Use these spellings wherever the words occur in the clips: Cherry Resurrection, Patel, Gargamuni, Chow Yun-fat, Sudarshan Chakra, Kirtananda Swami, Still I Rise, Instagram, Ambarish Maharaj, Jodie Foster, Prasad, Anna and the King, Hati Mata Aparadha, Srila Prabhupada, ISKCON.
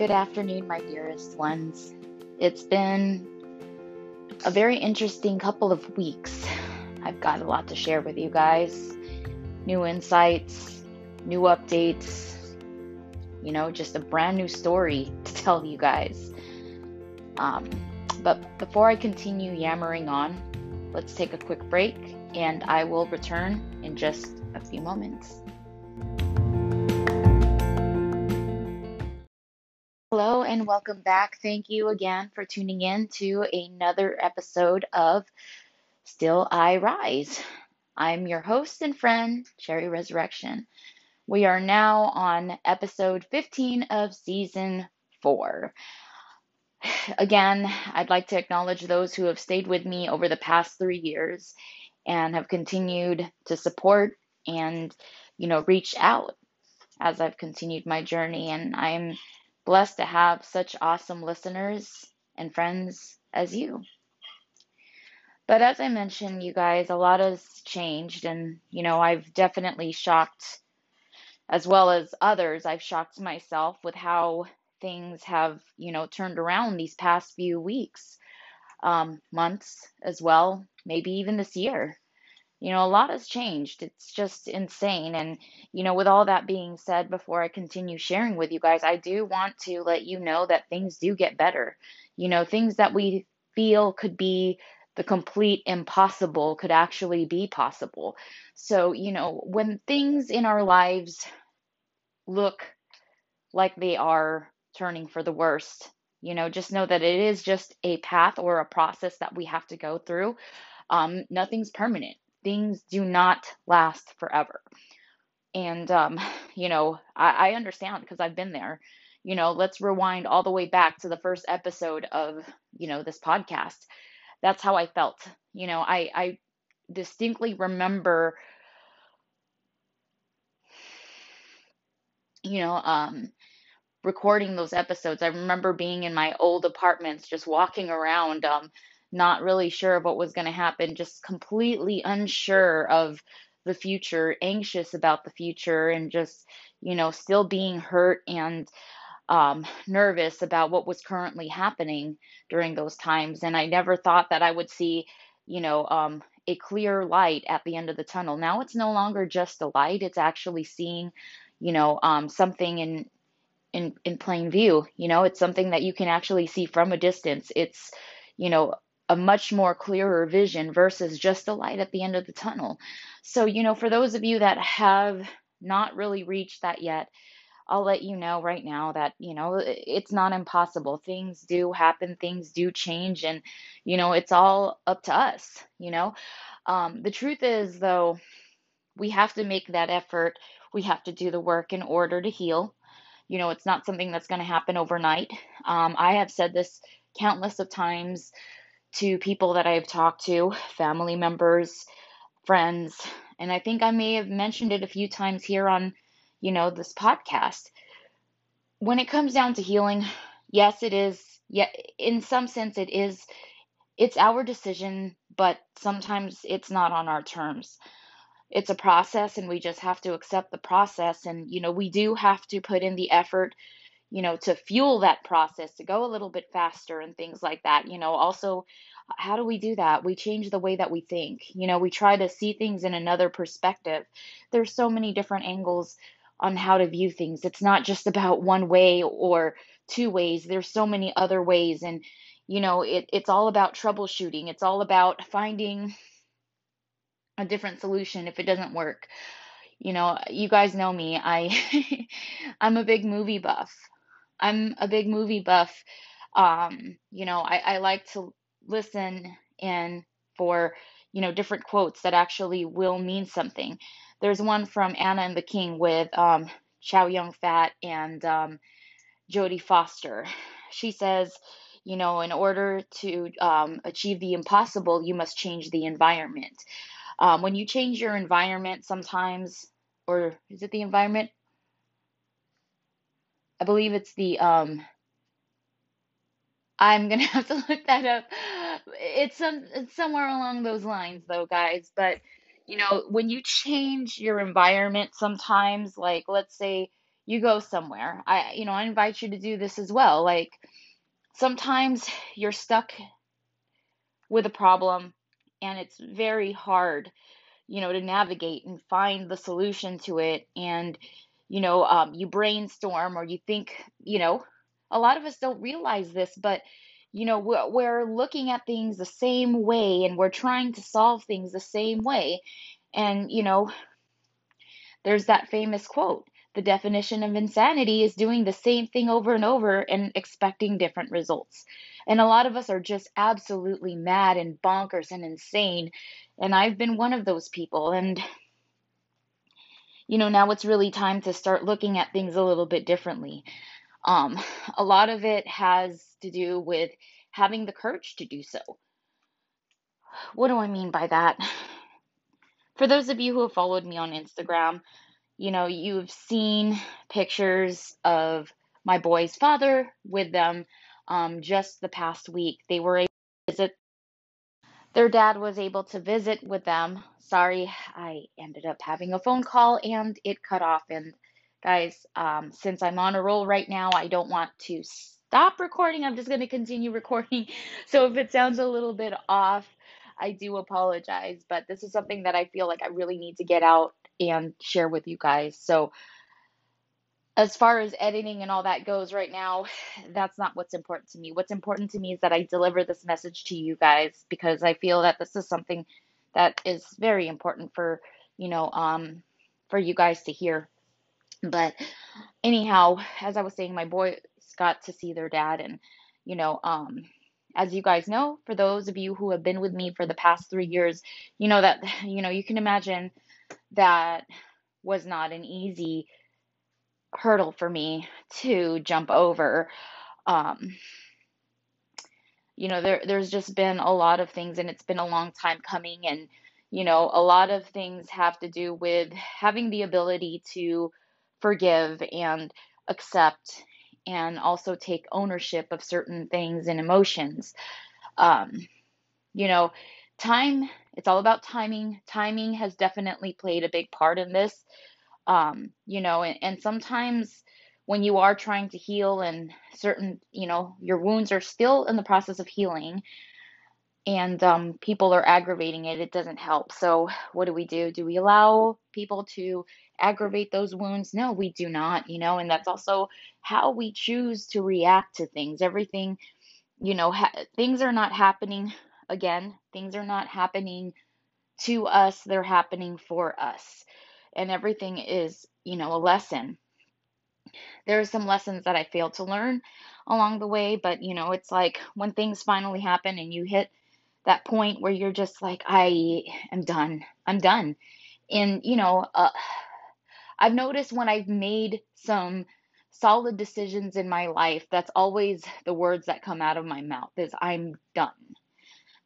Good afternoon, my dearest ones. It's been a very interesting couple of weeks. I've got a lot to share with you guys. New insights, new updates, you know, just a brand new story to tell you guys. But before I continue yammering on, let's take a quick break and I will return in just a few moments. Hello and welcome back. Thank you again for tuning in to another episode of Still I Rise. I'm your host and friend, Cherry Resurrection. We are now on episode 15 of season 4. Again, I'd like to acknowledge those who have stayed with me over the past 3 years and have continued to support and, you know, reach out as I've continued my journey, and I'm blessed to have such awesome listeners and friends as you. But as I mentioned, you guys, a lot has changed, and, you know, I've definitely shocked, as well as others, I've shocked myself with how things have, you know, turned around these past few weeks, months as well, maybe even this year. You know, a lot has changed. It's just insane. And, you know, with all that being said, before I continue sharing with you guys, I do want to let you know that things do get better. You know, things that we feel could be the complete impossible could actually be possible. So, you know, when things in our lives look like they are turning for the worst, you know, just know that it is just a path or a process that we have to go through. Nothing's permanent. Things do not last forever. And, you know, I understand because I've been there. You know, let's rewind all the way back to the first episode of, you know, this podcast. That's how I felt. You know, I distinctly remember, you know, recording those episodes. I remember being in my old apartments, just walking around, not really sure of what was going to happen, just completely unsure of the future, anxious about the future, and just, you know, still being hurt and nervous about what was currently happening during those times. And I never thought that I would see, you know, a clear light at the end of the tunnel. Now it's no longer just a light. It's actually seeing, you know, something in plain view. You know, it's something that you can actually see from a distance. It's, you know, a much more clearer vision versus just a light at the end of the tunnel. So, you know, for those of you that have not really reached that yet, I'll let you know right now that, you know, it's not impossible. Things do happen, things do change, and, you know, it's all up to us, you know. The truth is, though, we have to make that effort. We have to do the work in order to heal. You know, it's not something that's going to happen overnight. I have said this countless of times to people that I've talked to, family members, friends, and I think I may have mentioned it a few times here on, you know, this podcast. When it comes down to healing, yes, it is. Yeah, in some sense it is. It's our decision, but sometimes it's not on our terms. It's a process, and we just have to accept the process. And, you know, we do have to put in the effort, you know, to fuel that process, to go a little bit faster and things like that. You know, also, how do we do that? We change the way that we think. You know, we try to see things in another perspective. There's so many different angles on how to view things. It's not just about one way or two ways. There's so many other ways. And, you know, it's all about troubleshooting. It's all about finding a different solution if it doesn't work. You know, you guys know me. I'm a big movie buff. You know, I like to listen in for, you know, different quotes that actually will mean something. There's one from Anna and the King with Chow Yun-fat and Jodie Foster. She says, you know, in order to achieve the impossible, you must change the environment. When you change your environment sometimes, or is it the environment? I believe it's the, I'm going to have to look that up. It's somewhere along those lines though, guys. But, you know, when you change your environment sometimes, like let's say you go somewhere. I invite you to do this as well. Like, sometimes you're stuck with a problem and it's very hard, to navigate and find the solution to it. And, you brainstorm or you think, a lot of us don't realize this, but, we're looking at things the same way and we're trying to solve things the same way. And, there's that famous quote, the definition of insanity is doing the same thing over and over and expecting different results. And a lot of us are just absolutely mad and bonkers and insane. And I've been one of those people. And, now it's really time to start looking at things a little bit differently. A lot of it has to do with having the courage to do so. What do I mean by that? For those of you who have followed me on Instagram, you've seen pictures of my boy's father with them just the past week. They were able to visit. Their dad was able to visit with them. Sorry, I ended up having a phone call and it cut off. And guys, since I'm on a roll right now, I don't want to stop recording. I'm just going to continue recording. So if it sounds a little bit off, I do apologize. But this is something that I feel like I really need to get out and share with you guys. So as far as editing and all that goes right now, that's not what's important to me. What's important to me is that I deliver this message to you guys, because I feel that this is something that is very important for, for you guys to hear. But anyhow, as I was saying, my boys got to see their dad. And, as you guys know, for those of you who have been with me for the past 3 years, you can imagine that was not an easy hurdle for me to jump over. There's just been a lot of things, and it's been a long time coming. And, a lot of things have to do with having the ability to forgive and accept and also take ownership of certain things and emotions. Time, it's all about timing. Timing has definitely played a big part in this. And sometimes when you are trying to heal and certain, your wounds are still in the process of healing and people are aggravating it, it doesn't help. So what do we do? Do we allow people to aggravate those wounds? No, we do not, and that's also how we choose to react to things. Everything, things are not happening again. Things are not happening to us. They're happening for us. And everything is, a lesson. There are some lessons that I failed to learn along the way. But, it's like when things finally happen and you hit that point where you're just like, I am done. I'm done. And, I've noticed when I've made some solid decisions in my life, that's always the words that come out of my mouth is I'm done.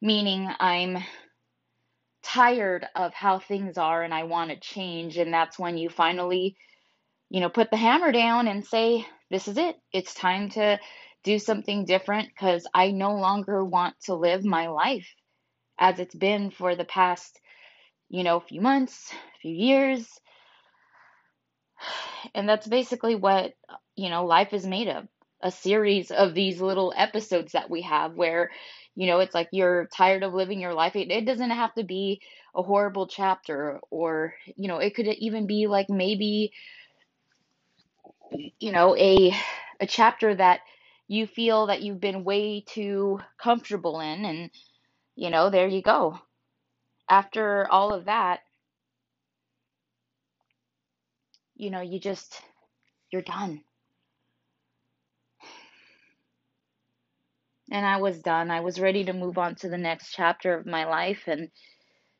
Meaning I'm tired of how things are and I want to change. And that's when you finally, put the hammer down and say, this is it. It's time to do something different because I no longer want to live my life as it's been for the past, few months, few years. And that's basically what, life is made of, a series of these little episodes that we have where, it's like you're tired of living your life. It doesn't have to be a horrible chapter or, it could even be like maybe, a chapter that you feel that you've been way too comfortable in. And, there you go. After all of that, you're done. And I was done. I was ready to move on to the next chapter of my life. And,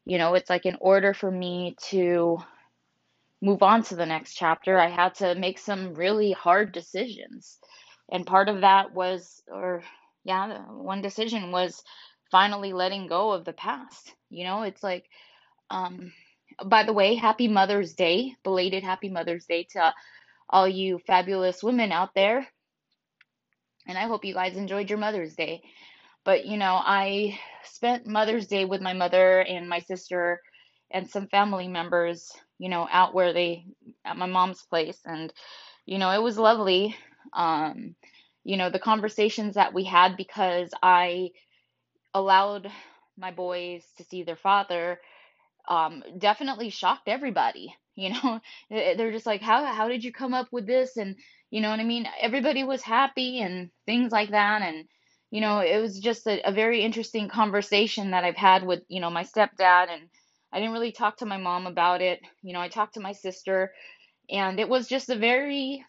it's like in order for me to move on to the next chapter, I had to make some really hard decisions. And part of that was, one decision was finally letting go of the past. It's like, by the way, happy Mother's Day, belated happy Mother's Day to all you fabulous women out there. And I hope you guys enjoyed your Mother's Day. But, I spent Mother's Day with my mother and my sister and some family members, out where at my mom's place. And, you know, it was lovely. You know, the conversations that we had, because I allowed my boys to see their father, definitely shocked everybody. You know, they're just like, how did you come up with this? And you know what I mean? Everybody was happy and things like that. And, you know, it was just a very interesting conversation that I've had with, you know, my stepdad. And I didn't really talk to my mom about it. You know, I talked to my sister, and it was just a very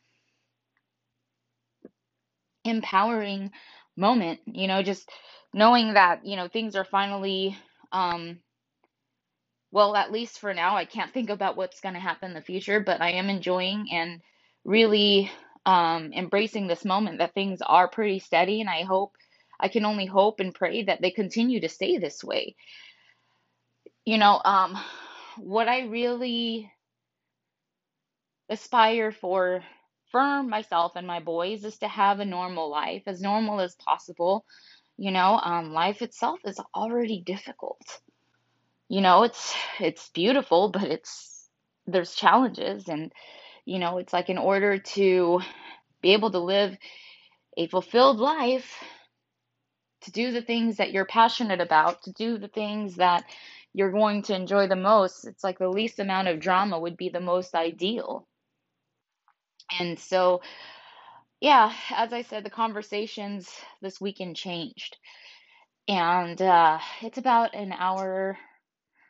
empowering moment, you know, just knowing that, you know, things are finally, well, at least for now, I can't think about what's going to happen in the future, but I am enjoying and really embracing this moment that things are pretty steady. And I can only hope and pray that they continue to stay this way. You know, what I really aspire for myself and my boys is to have a normal life, as normal as possible. You know, life itself is already difficult. You know, it's beautiful, but there's challenges. And, you know, it's like, in order to be able to live a fulfilled life, to do the things that you're passionate about, to do the things that you're going to enjoy the most, it's like the least amount of drama would be the most ideal. And so, yeah, as I said, the conversations this weekend changed. And it's about an hour.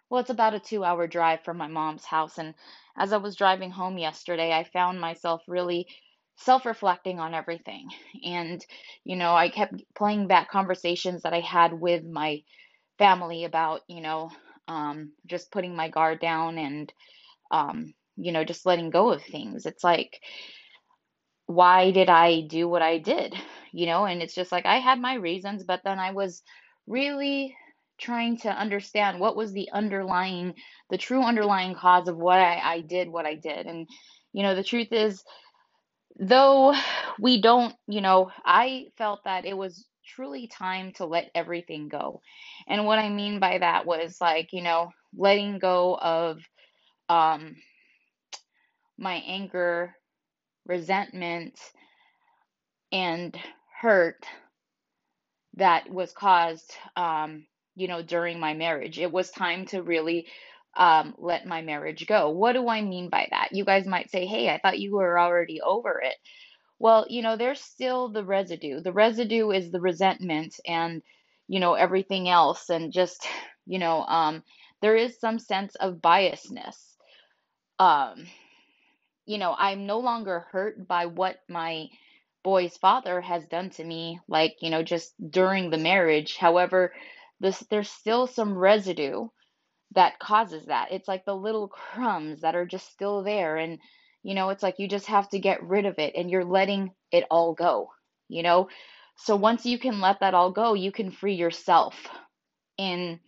Well, it's about a 2-hour drive from my mom's house. And as I was driving home yesterday, I found myself really self-reflecting on everything. And, you know, I kept playing back conversations that I had with my family about, you know, just putting my guard down and, you know, just letting go of things. It's like, why did I do what I did? You know, and it's just like, I had my reasons, but then I was really trying to understand what was the true underlying cause of why I did what I did. And, you know, the truth is, though we don't, you know, I felt that it was truly time to let everything go. And what I mean by that was, like, you know, letting go of my anger, resentment, and hurt that was caused, you know, during my marriage. It was time to really let my marriage go. What do I mean by that? You guys might say, hey, I thought you were already over it. Well, you know, there's still the residue. The residue is the resentment and, you know, everything else. And just, you know, there is some sense of biasness. You know, I'm no longer hurt by what my boy's father has done to me, like, you know, just during the marriage. However, there's still some residue that causes that. It's like the little crumbs that are just still there. And, you know, it's like you just have to get rid of it, and you're letting it all go, you know. So once you can let that all go, you can free yourself. And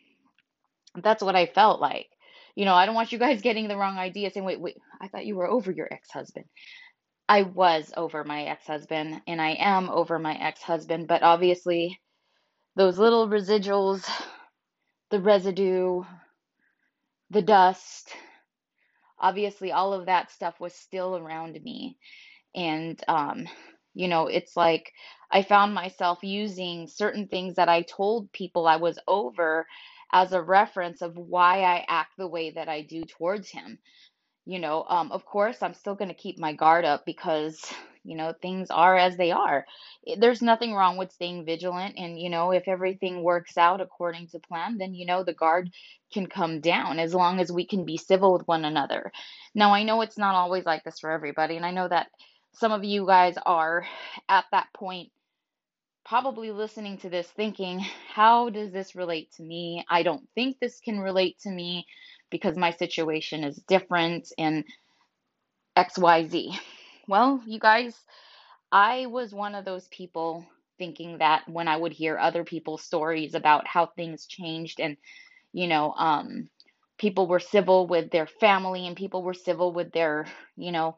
that's what I felt like. You know, I don't want you guys getting the wrong idea, saying, wait, I thought you were over your ex-husband. I was over my ex-husband, and I am over my ex-husband, but obviously those little residuals, the residue, the dust, obviously all of that stuff was still around me. And, you know, it's like I found myself using certain things that I told people I was over as a reference of why I act the way that I do towards him. You know, of course, I'm still going to keep my guard up because, you know, things are as they are. There's nothing wrong with staying vigilant. And, you know, if everything works out according to plan, then, you know, the guard can come down as long as we can be civil with one another. Now, I know it's not always like this for everybody. And I know that some of you guys are at that point probably listening to this thinking, how does this relate to me? I don't think this can relate to me, because my situation is different in XYZ. Well, you guys, I was one of those people thinking that when I would hear other people's stories about how things changed and, you know, people were civil with their family and people were civil with their, you know,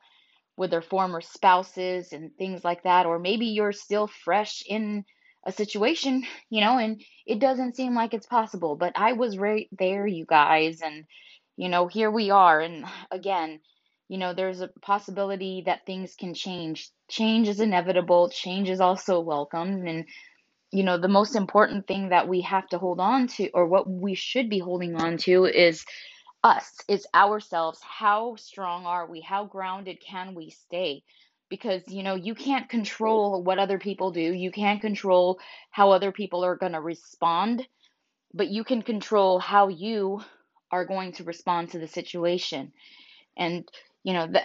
with their former spouses and things like that. Or maybe you're still fresh in a situation, you know, and it doesn't seem like it's possible, but I was right there, you guys. And, you know, here we are. And again, there's a possibility that things can change. Change is inevitable. Change is also welcomed. And, the most important thing that we have to hold on to, or what we should be holding on to, is us. It's ourselves. How strong are we? How grounded can we stay? Because, you can't control what other people do. You can't control how other people are going to respond. But you can control how you are going to respond to the situation. And,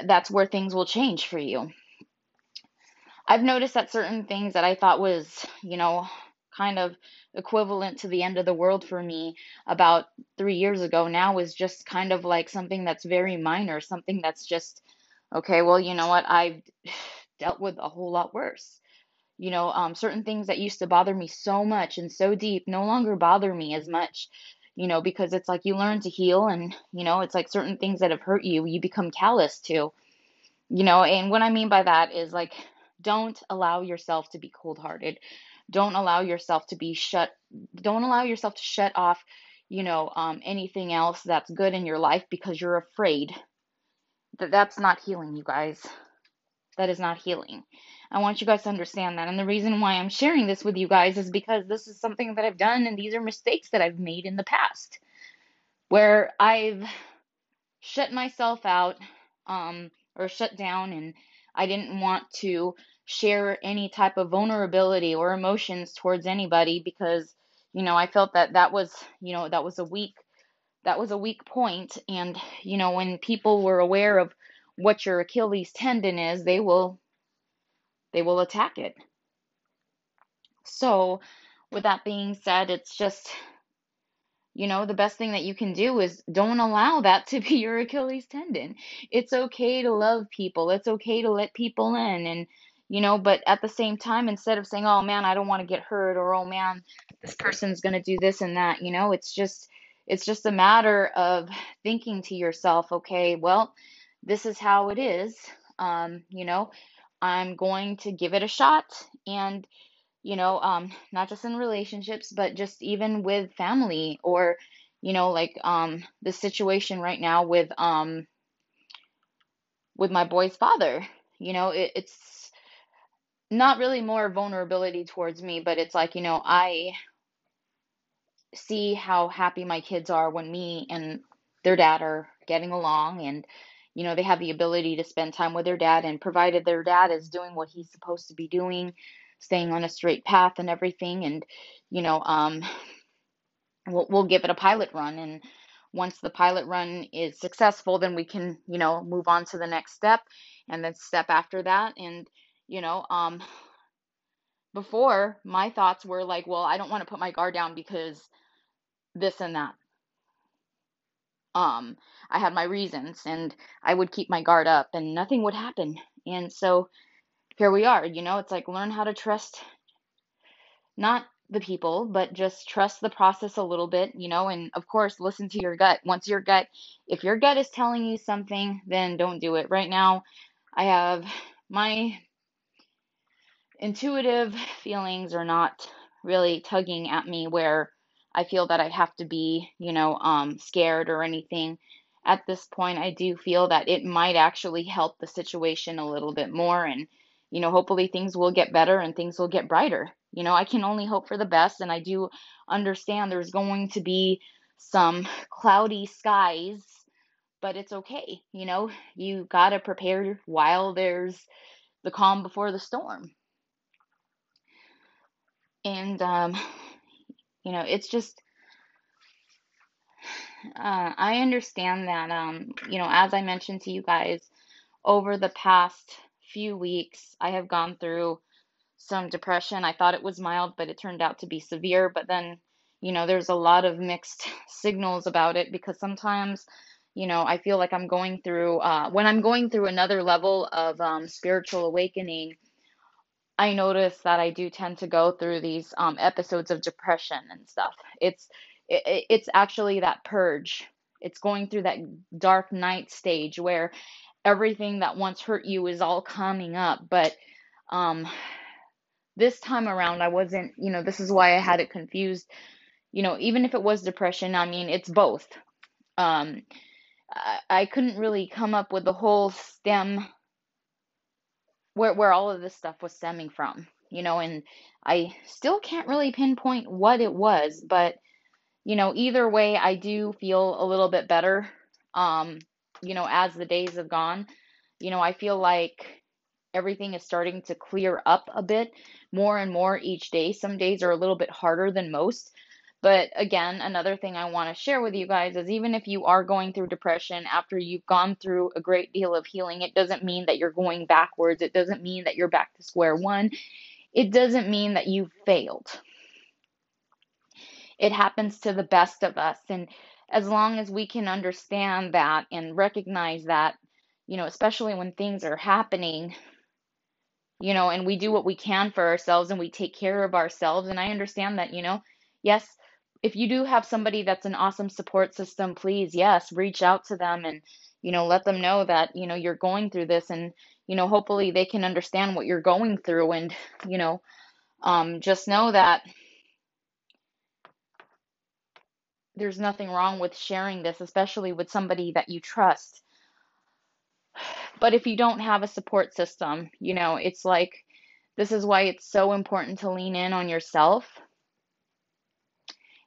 that's where things will change for you. I've noticed that certain things that I thought was, kind of equivalent to the end of the world for me about 3 years ago now is just kind of like something that's very minor, something that's just, okay, well, you know what, I've dealt with a whole lot worse. Certain things that used to bother me so much and so deep no longer bother me as much. Because it's like you learn to heal and, it's like certain things that have hurt you, you become callous to, and what I mean by that is like, don't allow yourself to be cold-hearted. Don't allow yourself to be shut off, anything else that's good in your life because you're afraid. That's not healing, you guys. That is not healing. I want you guys to understand that. And the reason why I'm sharing this with you guys is because this is something that I've done, and these are mistakes that I've made in the past where I've shut myself out or shut down, and I didn't want to share any type of vulnerability or emotions towards anybody because, I felt that was a weak point. And, when people were aware of what your Achilles tendon is, they will attack it. So with that being said, it's just, the best thing that you can do is don't allow that to be your Achilles tendon. It's okay to love people. It's okay to let people in. And, but at the same time, instead of saying, oh man, I don't want to get hurt, or, oh man, this person's going to do this and that, it's just a matter of thinking to yourself, okay, well, this is how it is. I'm going to give it a shot, and, not just in relationships, but just even with family, or, the situation right now with my boy's father, it's not really more vulnerability towards me, but it's like, I see how happy my kids are when me and their dad are getting along, and, they have the ability to spend time with their dad, and provided their dad is doing what he's supposed to be doing, staying on a straight path and everything. And, we'll give it a pilot run. And once the pilot run is successful, then we can, move on to the next step, and then step after that. And, before, my thoughts were like, well, I don't want to put my guard down because this and that. I had my reasons, and I would keep my guard up and nothing would happen. And so here we are, it's like, learn how to trust, not the people, but just trust the process a little bit, and of course, listen to your gut. If your gut is telling you something, then don't do it. Right now, I have my intuitive feelings are not really tugging at me where I feel that I have to be, scared or anything. At this point, I do feel that it might actually help the situation a little bit more. And, hopefully things will get better and things will get brighter. I can only hope for the best. And I do understand there's going to be some cloudy skies, but it's okay. You got to prepare while there's the calm before the storm. And, it's just, I understand that, as I mentioned to you guys, over the past few weeks, I have gone through some depression. I thought it was mild, but it turned out to be severe. But then, there's a lot of mixed signals about it, because sometimes, I feel like I'm going through, when I'm going through another level of spiritual awakening, I notice that I do tend to go through these episodes of depression and stuff. It's actually that purge. It's going through that dark night stage where everything that once hurt you is all coming up. But this time around, I wasn't, this is why I had it confused. Even if it was depression, I mean, it's both. I couldn't really come up with the whole stem where all of this stuff was stemming from, you know, and I still can't really pinpoint what it was, but, you know, either way, I do feel a little bit better, you know, as the days have gone. You know, I feel like everything is starting to clear up a bit more and more each day. Some days are a little bit harder than most. But again, another thing I want to share with you guys is even if you are going through depression after you've gone through a great deal of healing, it doesn't mean that you're going backwards. It doesn't mean that you're back to square one. It doesn't mean that you've failed. It happens to the best of us. And as long as we can understand that and recognize that, you know, especially when things are happening, you know, and we do what we can for ourselves and we take care of ourselves. And I understand that, you know, yes, if you do have somebody that's an awesome support system, please, yes, reach out to them and, you know, let them know that, you know, you're going through this and, you know, hopefully they can understand what you're going through and, you know, just know that there's nothing wrong with sharing this, especially with somebody that you trust. But if you don't have a support system, you know, it's like, this is why it's so important to lean in on yourself.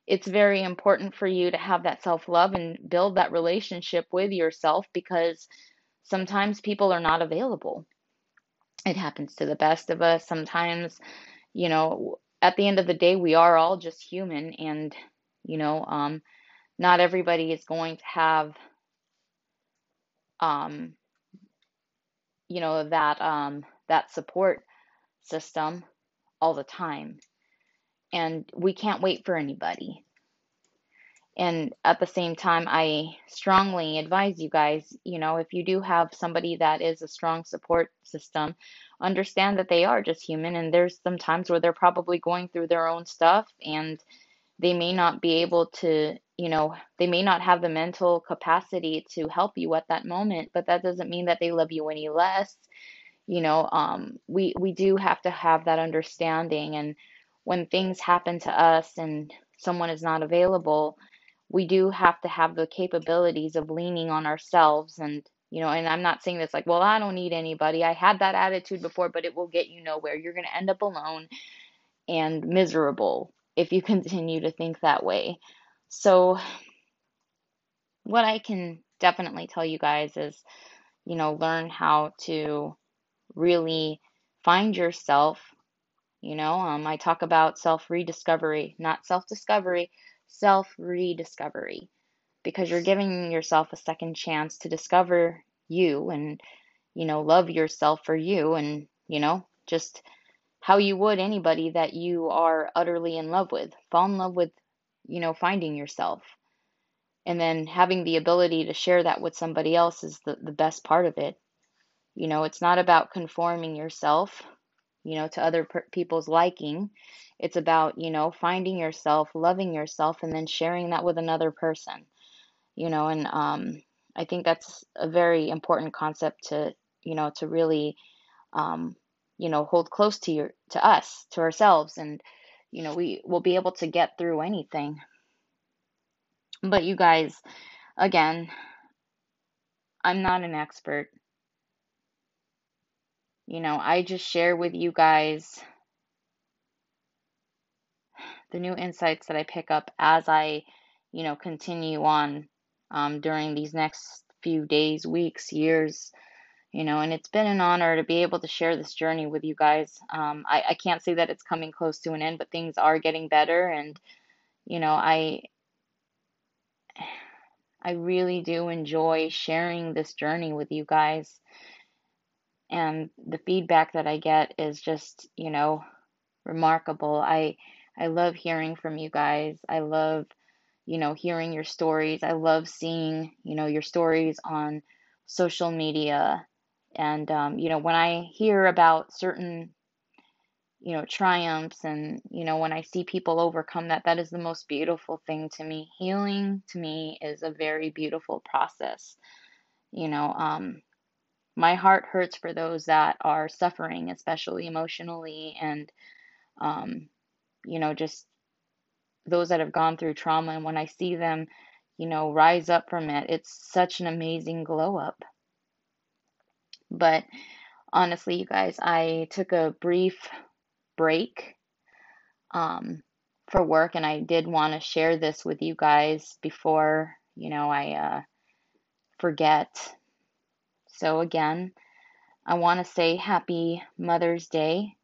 It's very important for you to have that self-love and build that relationship with yourself because sometimes people are not available. It happens to the best of us. Sometimes, you know, at the end of the day, we are all just human and, you know, not everybody is going to have, you know, that support system all the time. And we can't wait for anybody. And at the same time, I strongly advise you guys, you know, if you do have somebody that is a strong support system, understand that they are just human. And there's some times where they're probably going through their own stuff and they may not be able to, you know, they may not have the mental capacity to help you at that moment, but that doesn't mean that they love you any less. You know, we do have to have that understanding. And when things happen to us and someone is not available, we do have to have the capabilities of leaning on ourselves. And, you know, and I'm not saying this like, well, I don't need anybody. I had that attitude before, but it will get you nowhere. You're going to end up alone and miserable if you continue to think that way. So what I can definitely tell you guys is, you know, learn how to really find yourself. You know, I talk about self-rediscovery, not self-discovery, self-rediscovery, because you're giving yourself a second chance to discover you and, you know, love yourself for you and, you know, just how you would anybody that you are utterly in love with. Fall in love with, you know, finding yourself. And then having the ability to share that with somebody else is the best part of it. You know, it's not about conforming yourself, you know, to other people's liking. It's about, you know, finding yourself, loving yourself, and then sharing that with another person, you know, and I think that's a very important concept to, you know, to really, you know, hold close to us, to ourselves, and, you know, we will be able to get through anything. But you guys, again, I'm not an expert. You know, I just share with you guys the new insights that I pick up as I, you know, continue on during these next few days, weeks, years, you know, and it's been an honor to be able to share this journey with you guys. I can't say that it's coming close to an end, but things are getting better. And, you know, I really do enjoy sharing this journey with you guys. And the feedback that I get is just, you know, remarkable. I love hearing from you guys. I love, you know, hearing your stories. I love seeing, you know, your stories on social media. And, you know, when I hear about certain, you know, triumphs and, you know, when I see people overcome that, that is the most beautiful thing to me. Healing to me is a very beautiful process, you know, my heart hurts for those that are suffering, especially emotionally, and, you know, just those that have gone through trauma. And when I see them, rise up from it. It's such an amazing glow up. But honestly, you guys, I took a brief break for work, and I did want to share this with you guys before, I forget. So again, I want to say happy Mother's Day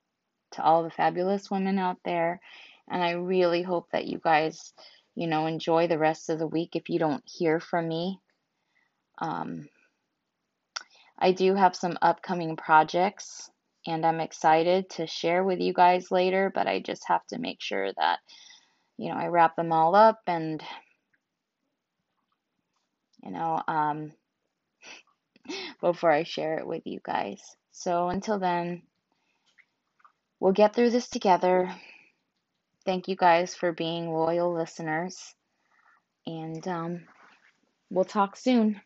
to all the fabulous women out there. And I really hope that you guys, enjoy the rest of the week if you don't hear from me. I do have some upcoming projects, and I'm excited to share with you guys later, but I just have to make sure that, I wrap them all up and, before I share it with you guys. So until then, we'll get through this together. Thank you guys for being loyal listeners, and we'll talk soon.